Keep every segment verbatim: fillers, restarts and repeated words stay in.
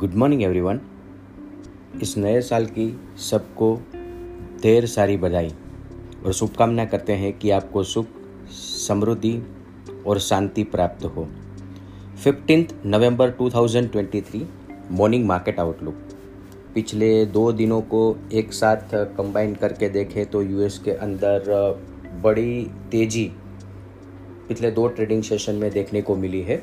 Good morning everyone. इस नए साल की सबको ढेर सारी बधाई और शुभकामनाएं करते हैं कि आपको सुख, समृद्धि और शांति प्राप्त हो। पंद्रह नवंबर दो हज़ार तेईस मॉर्निंग मार्केट आउटलुक। पिछले दो दिनों को एक साथ कंबाइन करके देखें तो यूएस के अंदर बड़ी तेज़ी पिछले दो ट्रेडिंग सेशन में देखने को मिली है।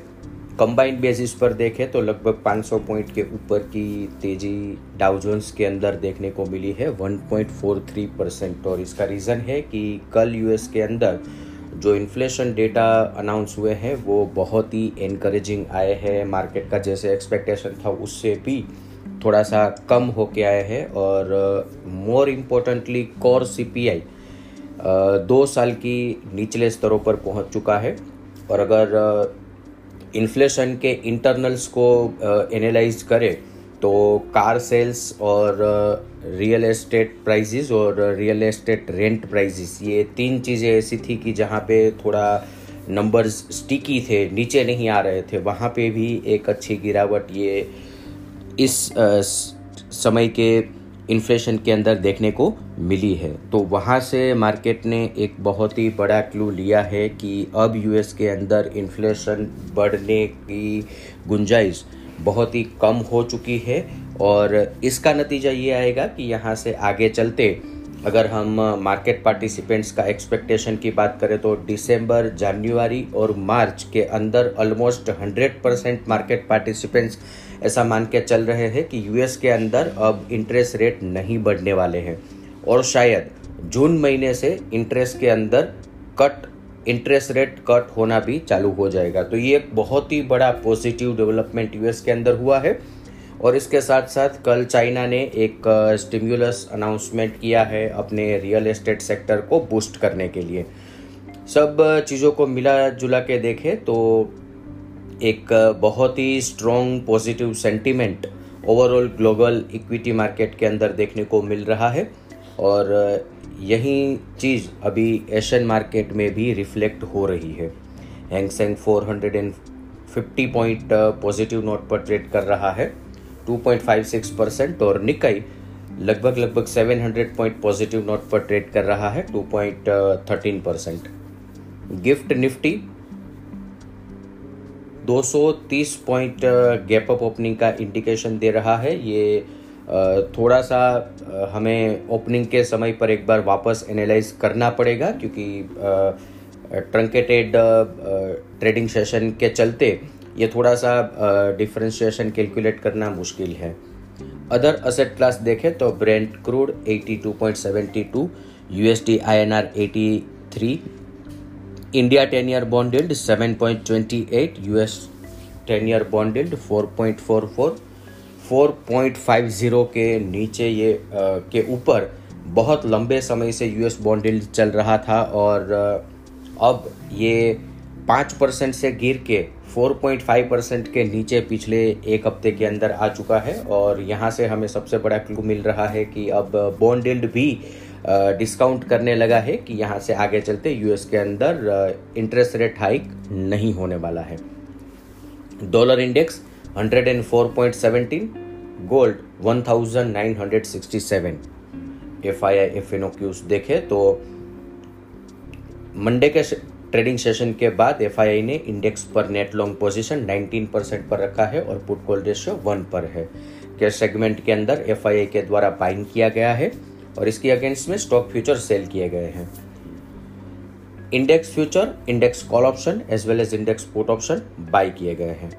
कंबाइंड बेसिस पर देखें तो लगभग पाँच सौ पॉइंट के ऊपर की तेज़ी डाउ जोन्स के अंदर देखने को मिली है एक पॉइंट फोर थ्री परसेंट। और इसका रीज़न है कि कल यूएस के अंदर जो इन्फ्लेशन डेटा अनाउंस हुए हैं वो बहुत ही एनकरेजिंग आए हैं। मार्केट का जैसे एक्सपेक्टेशन था उससे भी थोड़ा सा कम होके आए हैं। और मोर इम्पोर्टेंटली कोर सीपीआई दो साल की निचले स्तरों पर पहुंच चुका है। और अगर इन्फ्लेशन के इंटरनल्स को एनालाइज करें तो कार सेल्स और रियल एस्टेट प्राइसेस और रियल एस्टेट रेंट प्राइसेस, ये तीन चीज़ें ऐसी थी कि जहाँ पे थोड़ा नंबर्स स्टिकी थे, नीचे नहीं आ रहे थे। वहाँ पे भी एक अच्छी गिरावट ये इस समय के इन्फ्लेशन के अंदर देखने को मिली है। तो वहाँ से मार्केट ने एक बहुत ही बड़ा क्लू लिया है कि अब यूएस के अंदर इन्फ्लेशन बढ़ने की गुंजाइश बहुत ही कम हो चुकी है। और इसका नतीजा ये आएगा कि यहाँ से आगे चलते अगर हम मार्केट पार्टिसिपेंट्स का एक्सपेक्टेशन की बात करें तो दिसंबर, जनवरी और मार्च के अंदर ऑलमोस्ट सौ परसेंट मार्केट पार्टिसिपेंट्स ऐसा मान के चल रहे हैं कि यूएस के अंदर अब इंटरेस्ट रेट नहीं बढ़ने वाले हैं। और शायद जून महीने से इंटरेस्ट के अंदर कट इंटरेस्ट रेट कट होना भी चालू हो जाएगा। तो ये एक बहुत ही बड़ा पॉजिटिव डेवलपमेंट यूएस के अंदर हुआ है। और इसके साथ साथ कल चाइना ने एक स्टिम्युलस अनाउंसमेंट किया है अपने रियल एस्टेट सेक्टर को बूस्ट करने के लिए। सब चीज़ों को मिला जुला के देखें तो एक बहुत ही strong positive sentiment overall global equity market के अंदर देखने को मिल रहा है। और यही चीज़ अभी एशियन मार्केट में भी रिफ्लेक्ट हो रही है। हैंग सेंग चार सौ पचास पॉइंट पॉजिटिव नोट पर ट्रेड कर रहा है दो पॉइंट पाँच छह परसेंट। और निकाई लगभग लगभग सात सौ पॉइंट पॉजिटिव नोट पर ट्रेड कर रहा है दो पॉइंट एक तीन परसेंट। गिफ्ट निफ्टी दो सौ तीस पॉइंट गैप अप ओपनिंग का इंडिकेशन दे रहा है। ये थोड़ा सा हमें ओपनिंग के समय पर एक बार वापस एनालाइज करना पड़ेगा क्योंकि ट्रंकेटेड ट्रेडिंग सेशन के चलते ये थोड़ा सा डिफरेंशिएशन कैलकुलेट करना मुश्किल है। अदर असेट क्लास देखें तो ब्रेंट क्रूड बयासी पॉइंट सात दो, यूएसडी आईएनआर तिरासी, India ten year bond yield सात पॉइंट दो आठ, US ten year bond yield चार पॉइंट चार चार, चार पॉइंट पाँच शून्य के नीचे ये आ, के ऊपर बहुत लंबे समय से यूएस बॉन्ड यील्ड चल रहा था। और अब ये पाँच परसेंट से गिर के चार पॉइंट पाँच परसेंट के नीचे पिछले एक हफ्ते के अंदर आ चुका है। और यहाँ से हमें सबसे बड़ा क्लू मिल रहा है कि अब बॉन्ड यील्ड भी डिस्काउंट करने लगा है कि यहाँ से आगे चलते यूएस के अंदर इंटरेस्ट रेट हाइक नहीं होने वाला है। डॉलर इंडेक्स एक सौ चार पॉइंट एक सात, गोल्ड उन्नीस सौ सड़सठ, एफआईआई एफएनओक्यूज देखें तो मंडे के ट्रेडिंग सेशन के बाद एफआईआई ने इंडेक्स पर नेट लॉन्ग पोजीशन उन्नीस परसेंट पर रखा है और पुट कॉल रेशियो वन पर है। कैश सेगमेंट के अंदर एफआईआई के द्वारा बाइंग किया गया है और इसके अगेंस्ट में स्टॉक फ्यूचर सेल किए गए हैं। Index future, index call option as well as index put option buy किए गए हैं।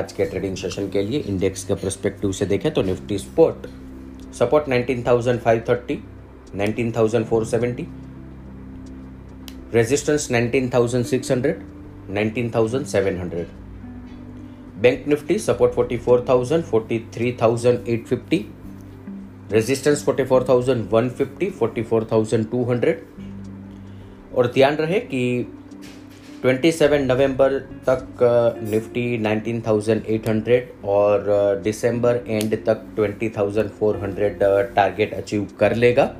आज के ट्रेडिंग सेशन के लिए इंडेक्स के परस्पेक्टिव से देखें तो निफ्टी स्पॉट सपोर्ट उन्नीस हज़ार पाँच सौ तीस, उन्नीस हज़ार चार सौ सत्तर, रेजिस्टेंस उन्नीस हज़ार छह सौ, उन्नीस हज़ार सात सौ। बैंक निफ्टी सपोर्ट चौवालीस हज़ार, तैंतालीस हज़ार आठ सौ पचास, रेजिस्टेंस चौवालीस हज़ार एक सौ पचास, चौवालीस हज़ार दो सौ। और ध्यान रहे कि सत्ताईस नवंबर तक निफ्टी उन्नीस हज़ार आठ सौ और दिसंबर एंड तक बीस हज़ार चार सौ टारगेट अचीव कर लेगा।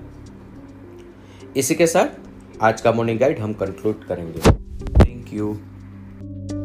इसी के साथ आज का मॉर्निंग गाइड हम कंक्लूड करेंगे। Thank you.